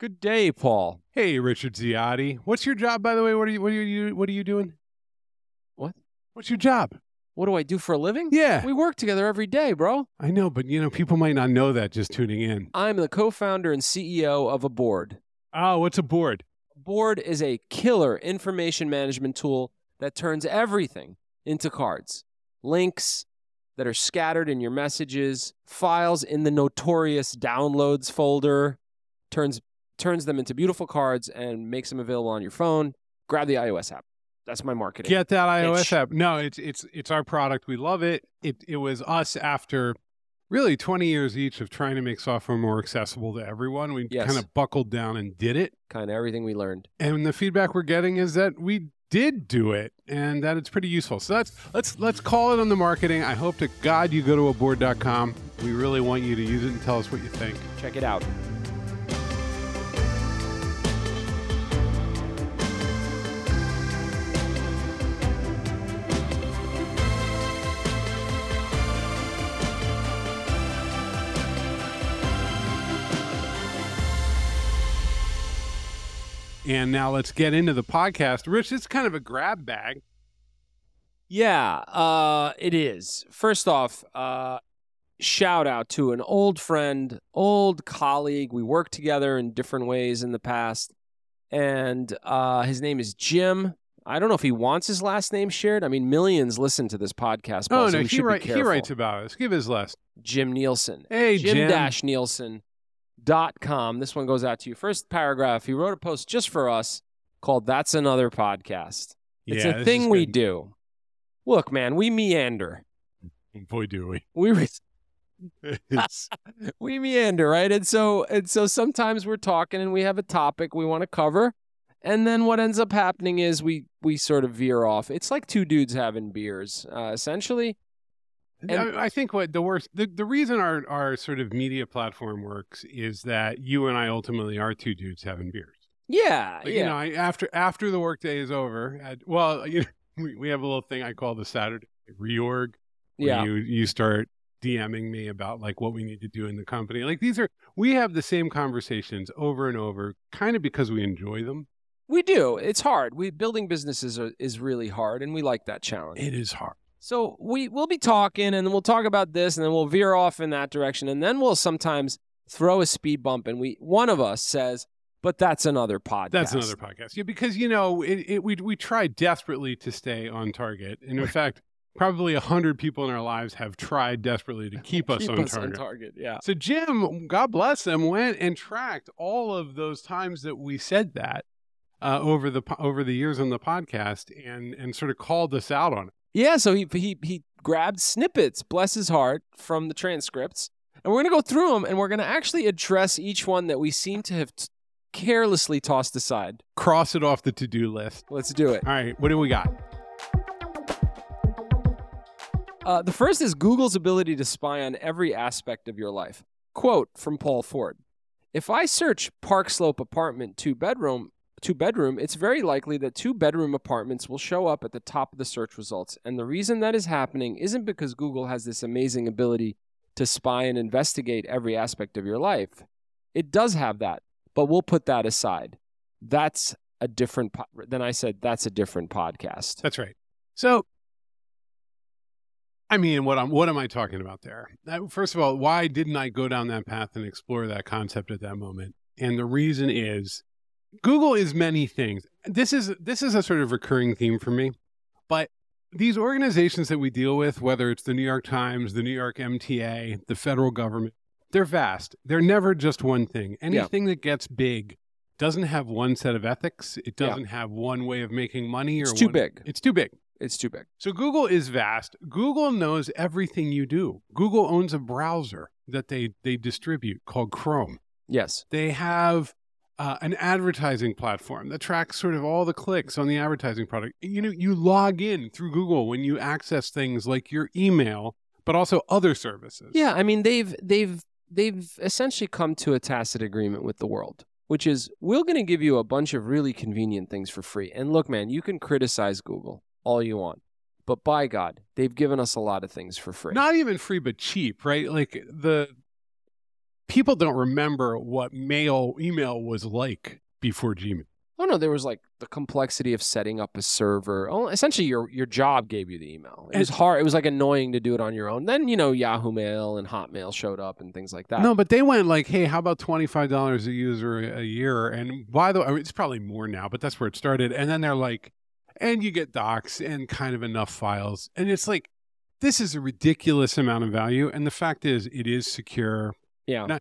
Good day, Paul. Hey, Richard Ziotti. What's your job, by the way? What are you doing? What? What's your job? What do I do for a living? Yeah. We work together every day, bro. I know, but, you know, people might not know that just tuning in. I'm the co-founder and CEO of Aboard. Oh, what's Aboard? Aboard is a killer information management tool that turns everything into cards. Links that are scattered in your messages, files in the notorious downloads folder, turns them into beautiful cards and makes them available on your phone. Grab the iOS app. That's my marketing. Get that iOS app. No, it's our product. We love it. It was us after really 20 years each of trying to make software more accessible to everyone. We kind of buckled down and did it. Kind of everything we learned. And the feedback we're getting is that we did do it and that it's pretty useful. So let's call it on the marketing. I hope to God you go to aboard.com. We really want you to use it and tell us what you think. Check it out. And now let's get into the podcast. Rich, it's kind of a grab bag. Yeah, it is. First off, shout out to an old friend, old colleague. We worked together in different ways in the past. And his name is Jim. I don't know if he wants his last name shared. I mean, millions listen to this podcast. Paul, so he writes about us. Give his last. Jim Nielsen. Hey, Jim. Jim-Nielsen.com. This one goes out to you. First paragraph, he wrote a post just for us called That's Another Podcast. It's a thing we do. Look, man, we meander. Boy, do we. We meander, right? And so sometimes we're talking and we have a topic we want to cover. And then what ends up happening is we sort of veer off. It's like two dudes having beers, essentially. And I think what the reason our sort of media platform works is that you and I ultimately are two dudes having beers. Yeah, like, yeah. You know, after the workday is over, we have a little thing I call the Saturday reorg. Yeah. You start DMing me about like what we need to do in the company. Like we have the same conversations over and over, kind of because we enjoy them. We do. It's hard. Building businesses is really hard, and we like that challenge. It is hard. So we'll be talking, and then we'll talk about this, and then we'll veer off in that direction, and then we'll sometimes throw a speed bump, and one of us says, but that's another podcast. That's another podcast. Yeah, because, you know, we try desperately to stay on target. And in fact, probably 100 people in our lives have tried desperately to keep us on target. Yeah. So Jim, God bless him, went and tracked all of those times that we said that over the years on the podcast and sort of called us out on it. Yeah, so he grabbed snippets, bless his heart, from the transcripts, and we're going to go through them, and we're going to actually address each one that we seem to have carelessly tossed aside. Cross it off the to-do list. Let's do it. All right, what do we got? The first is Google's ability to spy on every aspect of your life. Quote from Paul Ford, "If I search Park Slope apartment 2-bedroom, it's very likely that 2-bedroom apartments will show up at the top of the search results. And the reason that is happening isn't because Google has this amazing ability to spy and investigate every aspect of your life. It does have that, but we'll put that aside." That's a different then I said that's a different podcast. That's right. So, I mean, what am I talking about there? First of all, why didn't I go down that path and explore that concept at that moment? And the reason is, Google is many things. This is a sort of recurring theme for me, but these organizations that we deal with, whether it's the New York Times, the New York MTA, the federal government, they're vast. They're never just one thing. Anything that gets big doesn't have one set of ethics. It doesn't have one way of making money. It's too big. So Google is vast. Google knows everything you do. Google owns a browser that they distribute called Chrome. Yes. They have an advertising platform that tracks sort of all the clicks on the advertising product. You know, you log in through Google when you access things like your email, but also other services. Yeah, I mean, they've essentially come to a tacit agreement with the world, which is, we're going to give you a bunch of really convenient things for free. And look, man, you can criticize Google all you want, but by God, they've given us a lot of things for free. Not even free, but cheap, right? Like the people don't remember what email was like before Gmail. Oh, no, there was like the complexity of setting up a server. Oh, essentially, your job gave you the email. It was hard. It was like annoying to do it on your own. Then, you know, Yahoo Mail and Hotmail showed up and things like that. No, but they went like, hey, how about $25 a user a year? And by the way, I mean, it's probably more now, but that's where it started. And then they're like, and you get docs and kind of enough files. And it's like, this is a ridiculous amount of value. And the fact is, it is secure. Yeah. Now,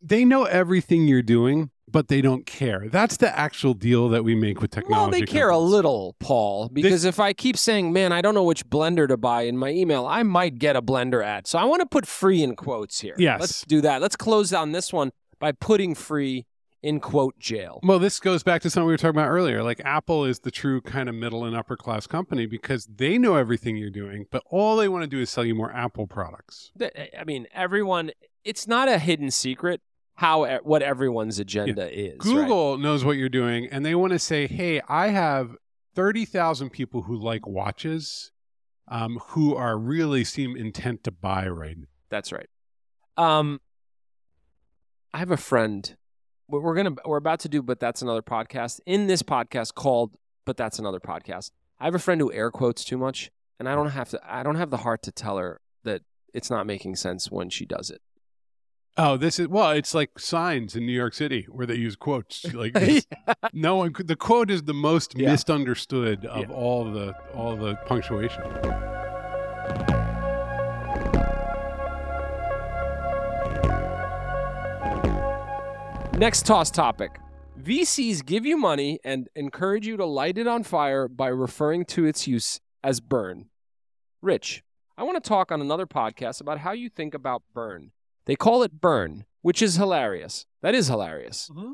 they know everything you're doing, but they don't care. That's the actual deal that we make with technology. Well, they care a little, Paul, because if I keep saying, man, I don't know which blender to buy in my email, I might get a blender ad. So I want to put free in quotes here. Yes. Let's do that. Let's close down this one by putting free in quote jail. Well, this goes back to something we were talking about earlier. Like Apple is the true kind of middle and upper class company because they know everything you're doing, but all they want to do is sell you more Apple products. I mean, everyone, it's not a hidden secret what everyone's agenda is. Google knows what you're doing, and they want to say, hey, I have 30,000 people who like watches who are really seem intent to buy right now. That's right. I have a friend. We're about to do But That's Another Podcast. In this podcast called But That's Another Podcast, I have a friend who air quotes too much, and I don't have the heart to tell her that it's not making sense when she does it. Oh, it's like signs in New York City where they use quotes. Like no one, the quote is the most misunderstood of all the punctuation. Next toss topic. VCs give you money and encourage you to light it on fire by referring to its use as burn. Rich, I want to talk on another podcast about how you think about burn. They call it burn, which is hilarious. That is hilarious. Mm-hmm.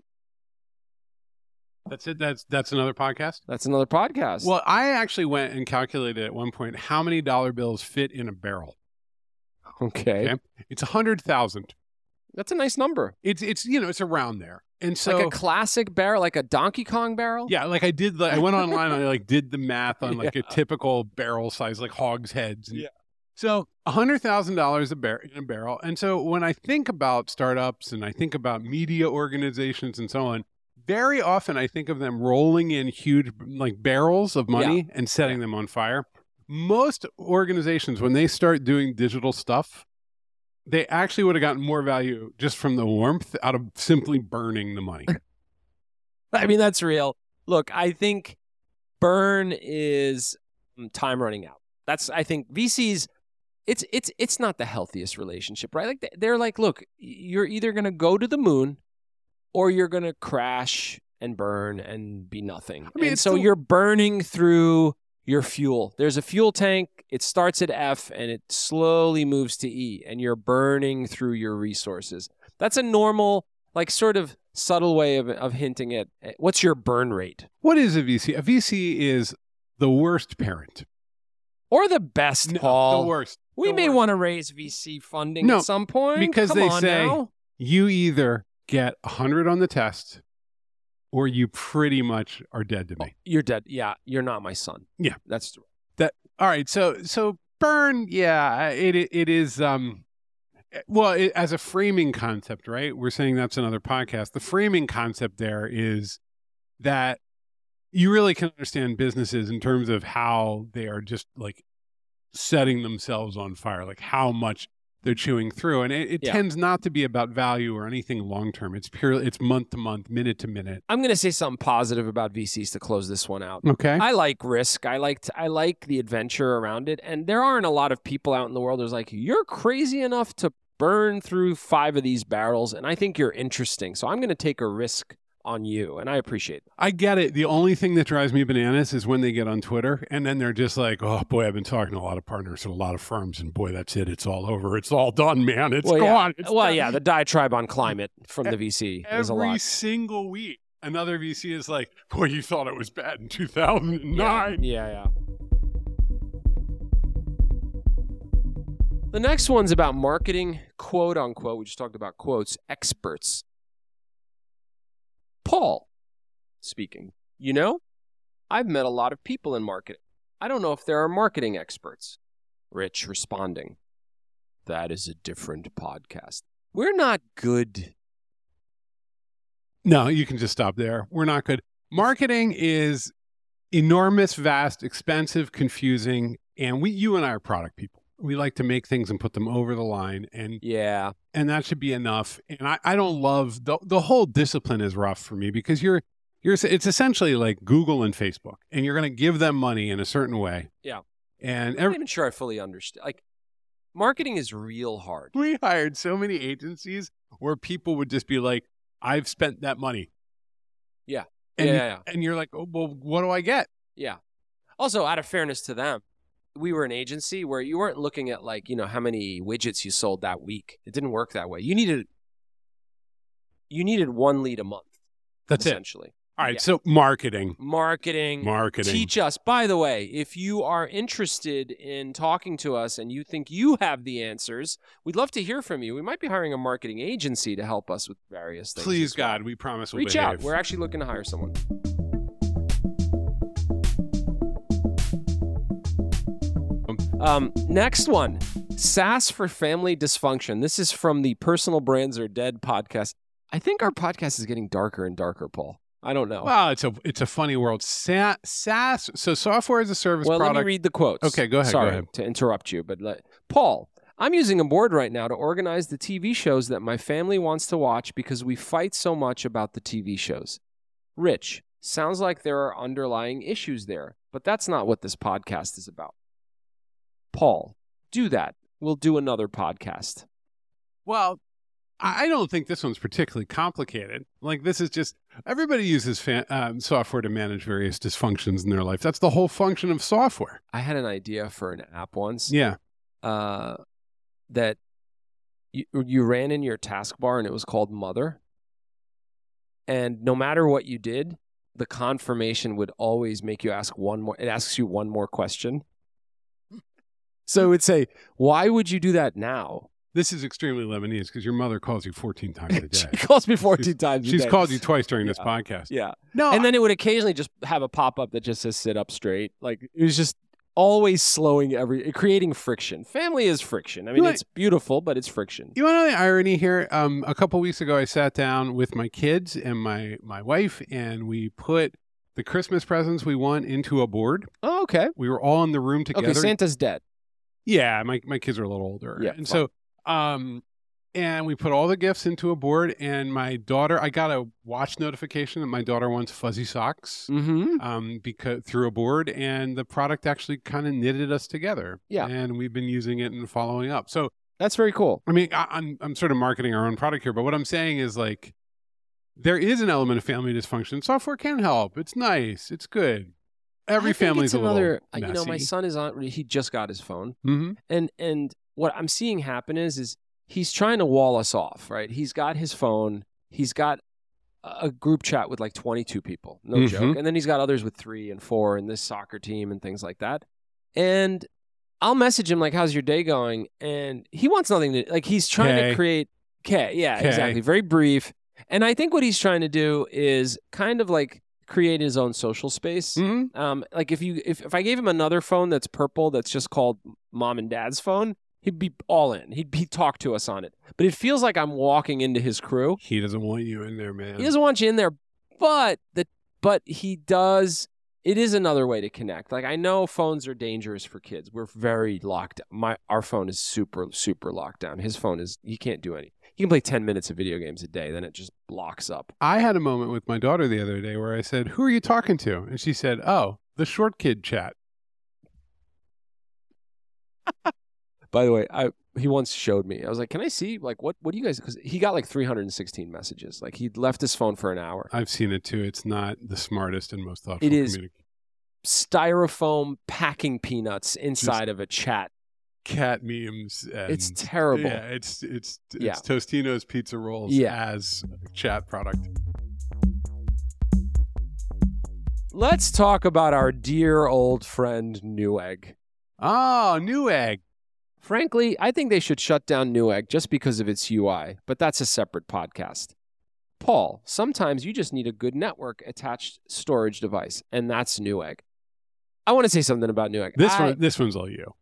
That's it. That's another podcast. That's another podcast. Well, I actually went and calculated at one point how many dollar bills fit in a barrel. Okay. It's 100,000. That's a nice number. It's it's around there. And so like a classic barrel, like a Donkey Kong barrel. Yeah, like I went online and I did the math on a typical barrel size, like hogsheads. Yeah. So $100,000 in a barrel. And so when I think about startups and I think about media organizations and so on, very often I think of them rolling in huge barrels of money and setting them on fire. Most organizations, when they start doing digital stuff, they actually would have gotten more value just from the warmth out of simply burning the money. I mean, that's real. Look, I think burn is time running out. I think VCs... It's not the healthiest relationship, right? Like they're like, look, you're either going to go to the moon or you're going to crash and burn and be nothing. I mean, and so you're burning through your fuel. There's a fuel tank. It starts at F and it slowly moves to E, and you're burning through your resources. That's a normal, sort of subtle way of hinting at what's your burn rate. What is a VC? A VC is the worst parent. Or the best, Paul. The worst. We may want to raise VC funding at some point. Because they say you either get 100 on the test or you pretty much are dead to me. You're dead. Yeah. You're not my son. Yeah. That's true. All right. So burn. Yeah. It is. As a framing concept, right? We're saying that's another podcast. The framing concept there is that you really can understand businesses in terms of how they are just setting themselves on fire, how much they're chewing through. And it tends not to be about value or anything long-term. It's purely, it's month to month, minute to minute. I'm going to say something positive about VCs to close this one out. Okay. I like risk. I like the adventure around it. And there aren't a lot of people out in the world who's you're crazy enough to burn through 5 of these barrels. And I think you're interesting. So I'm going to take a risk on you, and I appreciate it. I get it. The only thing that drives me bananas is when they get on Twitter and then they're just like, oh boy, I've been talking to a lot of partners and a lot of firms, and boy, that's it. It's all over. It's all done, man. It's gone. It's done. Yeah, the diatribe on climate from the VC is a lot. Every single week, another VC is like, boy, you thought it was bad in 2009. Yeah. The next one's about marketing, quote unquote, we just talked about quotes, experts. Paul speaking, I've met a lot of people in marketing. I don't know if there are marketing experts. Rich responding, that is a different podcast. We're not good. No, you can just stop there. We're not good. Marketing is enormous, vast, expensive, confusing, and you and I are product people. We like to make things and put them over the line, and yeah, and that should be enough. And I don't love the whole discipline is rough for me, because it's essentially like Google and Facebook, and you're going to give them money in a certain way. Yeah, and I'm not even sure I fully understand. Like, marketing is real hard. We hired so many agencies where people would just be like, "I've spent that money." Yeah. And you're like, oh, well, what do I get? Yeah. Also, out of fairness to them, we were an agency where you weren't looking at how many widgets you sold that week. It didn't work that way. You needed one lead a month. That's essentially it. All right. Yeah. So marketing. Teach us. By the way, if you are interested in talking to us and you think you have the answers, we'd love to hear from you. We might be hiring a marketing agency to help us with various things. Please, God, we promise we'll reach out. We're actually looking to hire someone. Next one, SaaS for family dysfunction. This is from the Personal Brands Are Dead podcast. I think our podcast is getting darker and darker, Paul. I don't know. Well, it's a funny world. SaaS, so software as a service product. Well, let me read the quotes. Okay, go ahead. Sorry to interrupt you, but Paul, I'm using a board right now to organize the TV shows that my family wants to watch because we fight so much about the TV shows. Rich, sounds like there are underlying issues there, but that's not what this podcast is about. Paul, do that. We'll do another podcast. Well, I don't think this one's particularly complicated. Like, this is just, everybody uses software to manage various dysfunctions in their life. That's the whole function of software. I had an idea for an app once. Yeah. That you ran in your taskbar, and it was called Mother. And no matter what you did, the confirmation would always make you ask one more. It asks you one more question. So it would say, why would you do that now? This is extremely Lebanese because your mother calls you 14 times a day. She calls me 14 times a day. She's called you twice during this podcast. Yeah. No. And then it would occasionally just have a pop-up that just says, sit up straight. Like, it was just always creating friction. Family is friction. I mean, it's beautiful, but it's friction. You want to know the irony here? A couple weeks ago, I sat down with my kids and my wife, and we put the Christmas presents we want into a board. Oh, okay. We were all in the room together. Okay, Santa's dead. Yeah, my kids are a little older. Yeah, and fun. So... and we put all the gifts into a board, and my daughter, I got a watch notification that my daughter wants fuzzy socks, mm-hmm. Because through a board, and the product actually kind of knitted us together. Yeah. And we've been using it and following up. So that's very cool. I mean, I'm sort of marketing our own product here, but what I'm saying is, like, there is an element of family dysfunction. Software can help. It's nice. It's good. Every family's a little messy. My son is on, he just got his phone. Mm-hmm. And what I'm seeing happen is he's trying to wall us off, right? He's got his phone. He's got a group chat with like 22 people, no mm-hmm. joke. And then he's got others with 3 and 4 and this soccer team and things like that. And I'll message him like, how's your day going? And he wants nothing to, like, he's trying to create, exactly. Very brief. And I think what he's trying to do is kind of like create his own social space. Mm-hmm. Like if I gave him another phone that's purple, that's just called Mom and Dad's phone, he'd be all in. He'd talk to us on it. But it feels like I'm walking into his crew. He doesn't want you in there, man. He doesn't want you in there, but he does. It is another way to connect. Like, I know phones are dangerous for kids. We're very locked. Our phone is super, super locked down. His phone is, he can't do anything. He can play 10 minutes of video games a day, then it just blocks up. I had a moment with my daughter the other day where I said, who are you talking to? And she said, oh, the short kid chat. By the way, he once showed me. I was like, can I see, like, what do you guys... Because he got, like, 316 messages. Like, he'd left his phone for an hour. I've seen it, too. It's not the smartest and most thoughtful communication. It is styrofoam packing peanuts inside of a chat. Cat memes. And, it's terrible. Yeah, it's Tostino's Pizza Rolls as a chat product. Let's talk about our dear old friend, Newegg. Oh, Newegg. Frankly, I think they should shut down Newegg just because of its UI, but that's a separate podcast. Paul, sometimes you just need a good network-attached storage device, and that's Newegg. I want to say something about Newegg. This one's all you.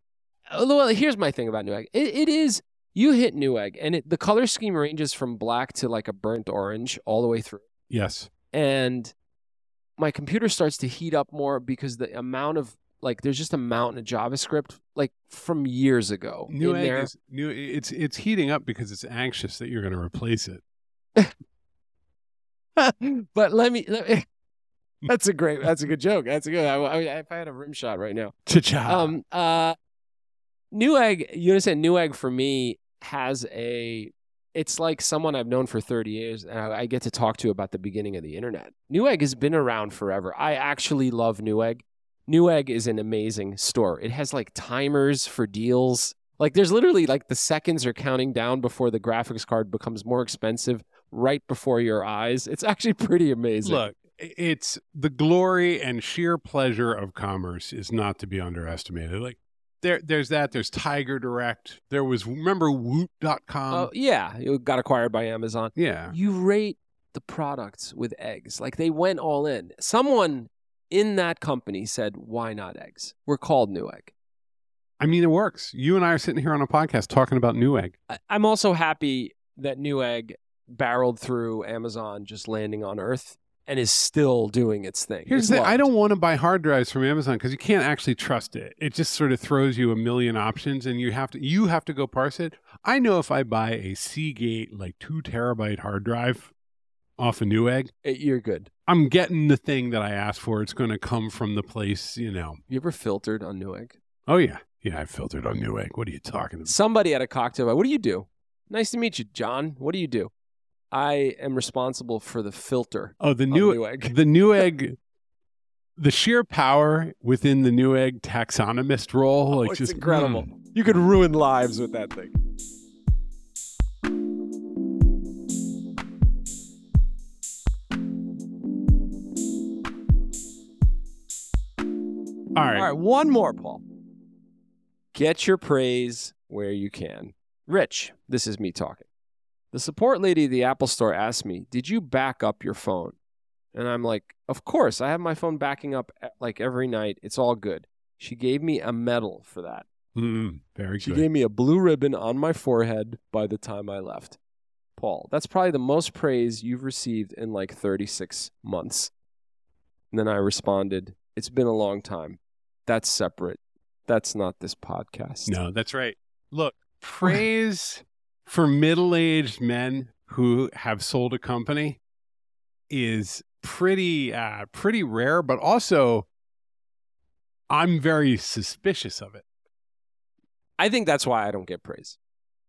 Well, here's my thing about Newegg. It is You hit Newegg, and the color scheme ranges from black to like a burnt orange all the way through. Yes. And my computer starts to heat up more because the amount of, like, there's just a mountain of JavaScript, like, from years ago. Newegg is new. It's heating up because it's anxious that you're going to replace it. But let me. That's a good joke. That's a good. I mean, if I had a rim shot right now. Cha-cha. Newegg. You understand? Newegg for me has a. It's like someone I've known for 30 years, and I get to talk to about the beginning of the internet. Newegg has been around forever. I actually love Newegg. Newegg is an amazing store. It has like timers for deals. Like there's literally like the seconds are counting down before the graphics card becomes more expensive right before your eyes. It's actually pretty amazing. Look, it's the glory and sheer pleasure of commerce is not to be underestimated. Like there's that. There's Tiger Direct. There was, remember Woot.com? Oh, yeah. It got acquired by Amazon. Yeah. You rate the products with eggs. Like they went all in. Someone in that company said, why not eggs? We're called Newegg. I mean, it works. You and I are sitting here on a podcast talking about Newegg. I'm also happy that Newegg barreled through Amazon just landing on Earth and is still doing its thing. Here's the thing. I don't want to buy hard drives from Amazon because you can't actually trust it. It just sort of throws you a million options and you have to go parse it. I know if I buy a Seagate, like 2 terabyte hard drive off a Newegg, you're good. I'm getting the thing that I asked for. It's going to come from the place, you know. You ever filtered on Newegg? Oh, yeah. Yeah, I filtered on Newegg. What are you talking about? Somebody at a cocktail bar. What do you do? Nice to meet you, John. What do you do? I am responsible for the filter. Oh, the Newegg. The Newegg. The sheer power within the Newegg taxonomist role. Like, it's just incredible. You could ruin lives with that thing. All right, one more, Paul. Get your praise where you can. Rich, this is me talking. The support lady at the Apple store asked me, did you back up your phone? And I'm like, of course. I have my phone backing up like every night. It's all good. She gave me a medal for that. Very she good. She gave me a blue ribbon on my forehead by the time I left. Paul, that's probably the most praise you've received in like 36 months. And then I responded, it's been a long time. That's separate. That's not this podcast. No, that's right. Look, praise for middle-aged men who have sold a company is pretty rare, but also I'm very suspicious of it. I think that's why I don't get praise.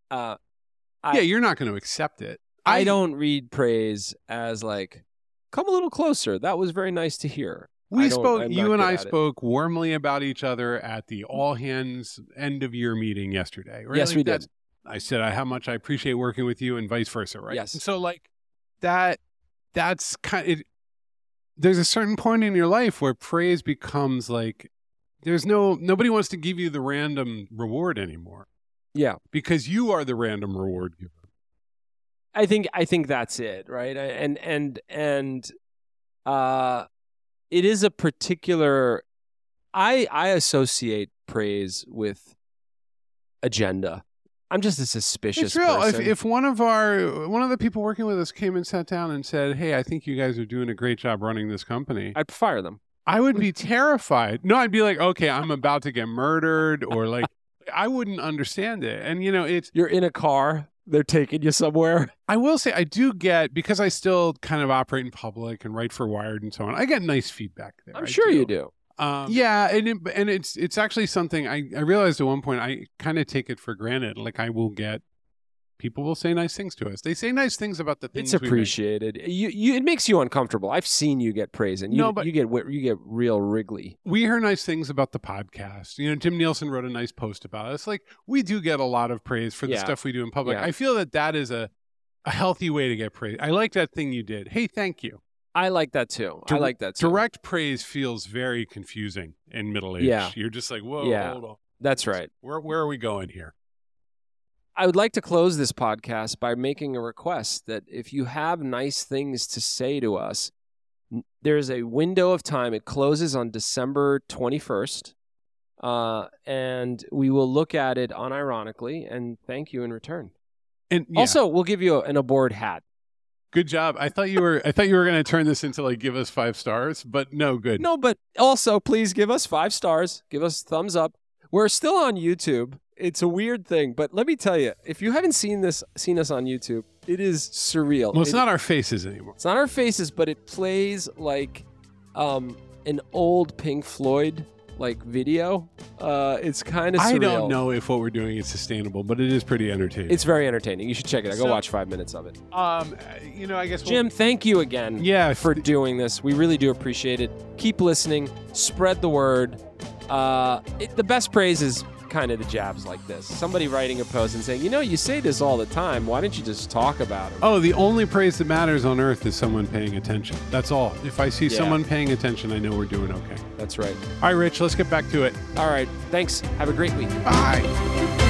You're not going to accept it. I don't read praise as like, come a little closer. That was very nice to hear. You and I spoke warmly about each other at the all-hands end-of-year meeting yesterday. Right? Yes, like we did. I said how much I appreciate working with you and vice versa, right? Yes. And so, like, that's kind of... There's a certain point in your life where praise becomes, like, there's nobody wants to give you the random reward anymore. Yeah. Because you are the random reward giver. I think that's it, right? It is a particular, I associate praise with agenda. I'm just a suspicious person. If one of the people working with us came and sat down and said, hey, I think you guys are doing a great job running this company, I'd fire them. I would be terrified. No, I'd be like, okay, I'm about to get murdered, or like, I wouldn't understand it. And you know, you're in a car. They're taking you somewhere. I will say I do get, because I still kind of operate in public and write for Wired and so on, I get nice feedback there. I'm sure you do. It's actually something I realized at one point I kind of take it for granted. Like people will say nice things to us. They say nice things about the things we make. It's appreciated. It makes you uncomfortable. I've seen you get praise, and you get real wriggly. We hear nice things about the podcast. You know, Jim Nielsen wrote a nice post about us. Like, we do get a lot of praise for the stuff we do in public. Yeah. I feel that is a healthy way to get praise. I like that thing you did. Hey, thank you. I like that too. Direct praise feels very confusing in middle age. Yeah. You're just like, whoa, hold on. That's right. Where are we going here? I would like to close this podcast by making a request that if you have nice things to say to us, there's a window of time. It closes on December 21st. And we will look at it unironically and thank you in return. And also, we'll give you an Aboard hat. Good job. I thought you were going to turn this into like give us 5 stars, but no, good. No, but also please give us 5 stars. Give us thumbs up. We're still on YouTube. It's a weird thing, but let me tell you, if you haven't seen us on YouTube, it is surreal. Well, it's not our faces anymore. It's not our faces, but it plays like an old Pink Floyd like video. It's kind of surreal. I don't know if what we're doing is sustainable, but it is pretty entertaining. It's very entertaining. You should check it out. Go watch 5 minutes of it. I guess Jim, thank you again for doing this. We really do appreciate it. Keep listening. Spread the word. The best praise is kind of the jabs like this. Somebody writing a post and saying, you know, you say this all the time. Why don't you just talk about it? Oh, the only praise that matters on earth is someone paying attention. That's all. If I see someone paying attention, I know we're doing okay. That's right. All right, Rich, let's get back to it. All right. Thanks. Have a great week. Bye.